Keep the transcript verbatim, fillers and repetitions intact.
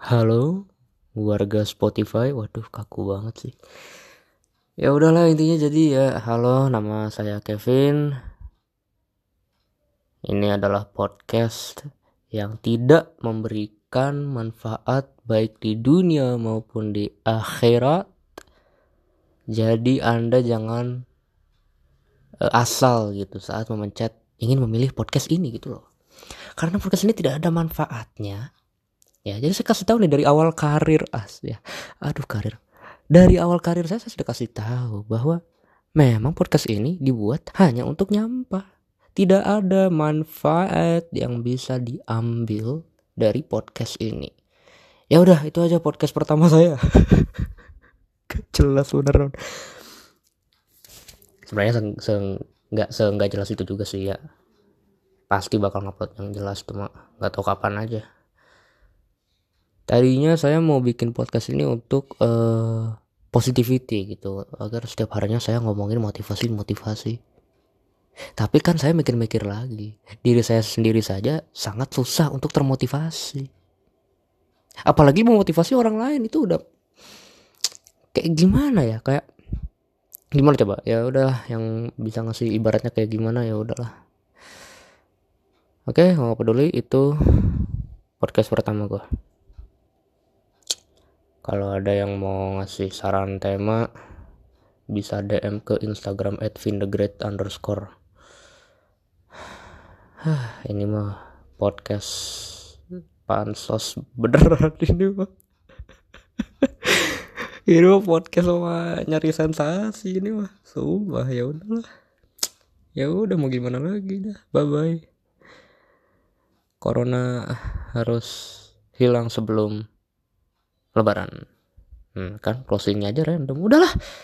Halo warga Spotify, waduh kaku banget sih. Ya udahlah, intinya jadi ya, halo, nama saya Kevin. Ini adalah podcast yang tidak memberikan manfaat baik di dunia maupun di akhirat. Jadi Anda jangan asal gitu saat memencet ingin memilih podcast ini gitu loh. Karena podcast ini tidak ada manfaatnya. Ya, jadi saya kasih tahu nih dari awal karir as ya. Aduh karir. Dari awal karir saya saya sudah kasih tahu bahwa memang podcast ini dibuat hanya untuk nyampah. Tidak ada manfaat yang bisa diambil dari podcast ini. Ya udah, itu aja podcast pertama saya. Jelas benar. Sebenarnya enggak se enggak se, jelas itu juga sih ya. Pasti bakal ngupload yang jelas, cuma enggak tahu kapan aja. Tadinya saya mau bikin podcast ini untuk uh, positivity gitu, agar setiap harinya saya ngomongin motivasi-motivasi. Tapi kan saya mikir-mikir lagi, diri saya sendiri saja sangat susah untuk termotivasi. Apalagi memotivasi orang lain itu udah kayak gimana ya, kayak gimana coba? Ya udahlah, yang bisa ngasih ibaratnya kayak gimana ya udahlah. Oke, nggak peduli, itu podcast pertama gue. Kalau ada yang mau ngasih saran tema, bisa D M ke Instagram at vindegreat underscore. Ini mah podcast pansos beneran ini mah. Ini mah podcast sama nyari sensasi ini mah. Sumpah, ya udahlah. Ya udah, mau gimana lagi dah. Bye bye. Corona harus hilang sebelum Lebaran. Hmm, kan closingnya aja random. Udahlah.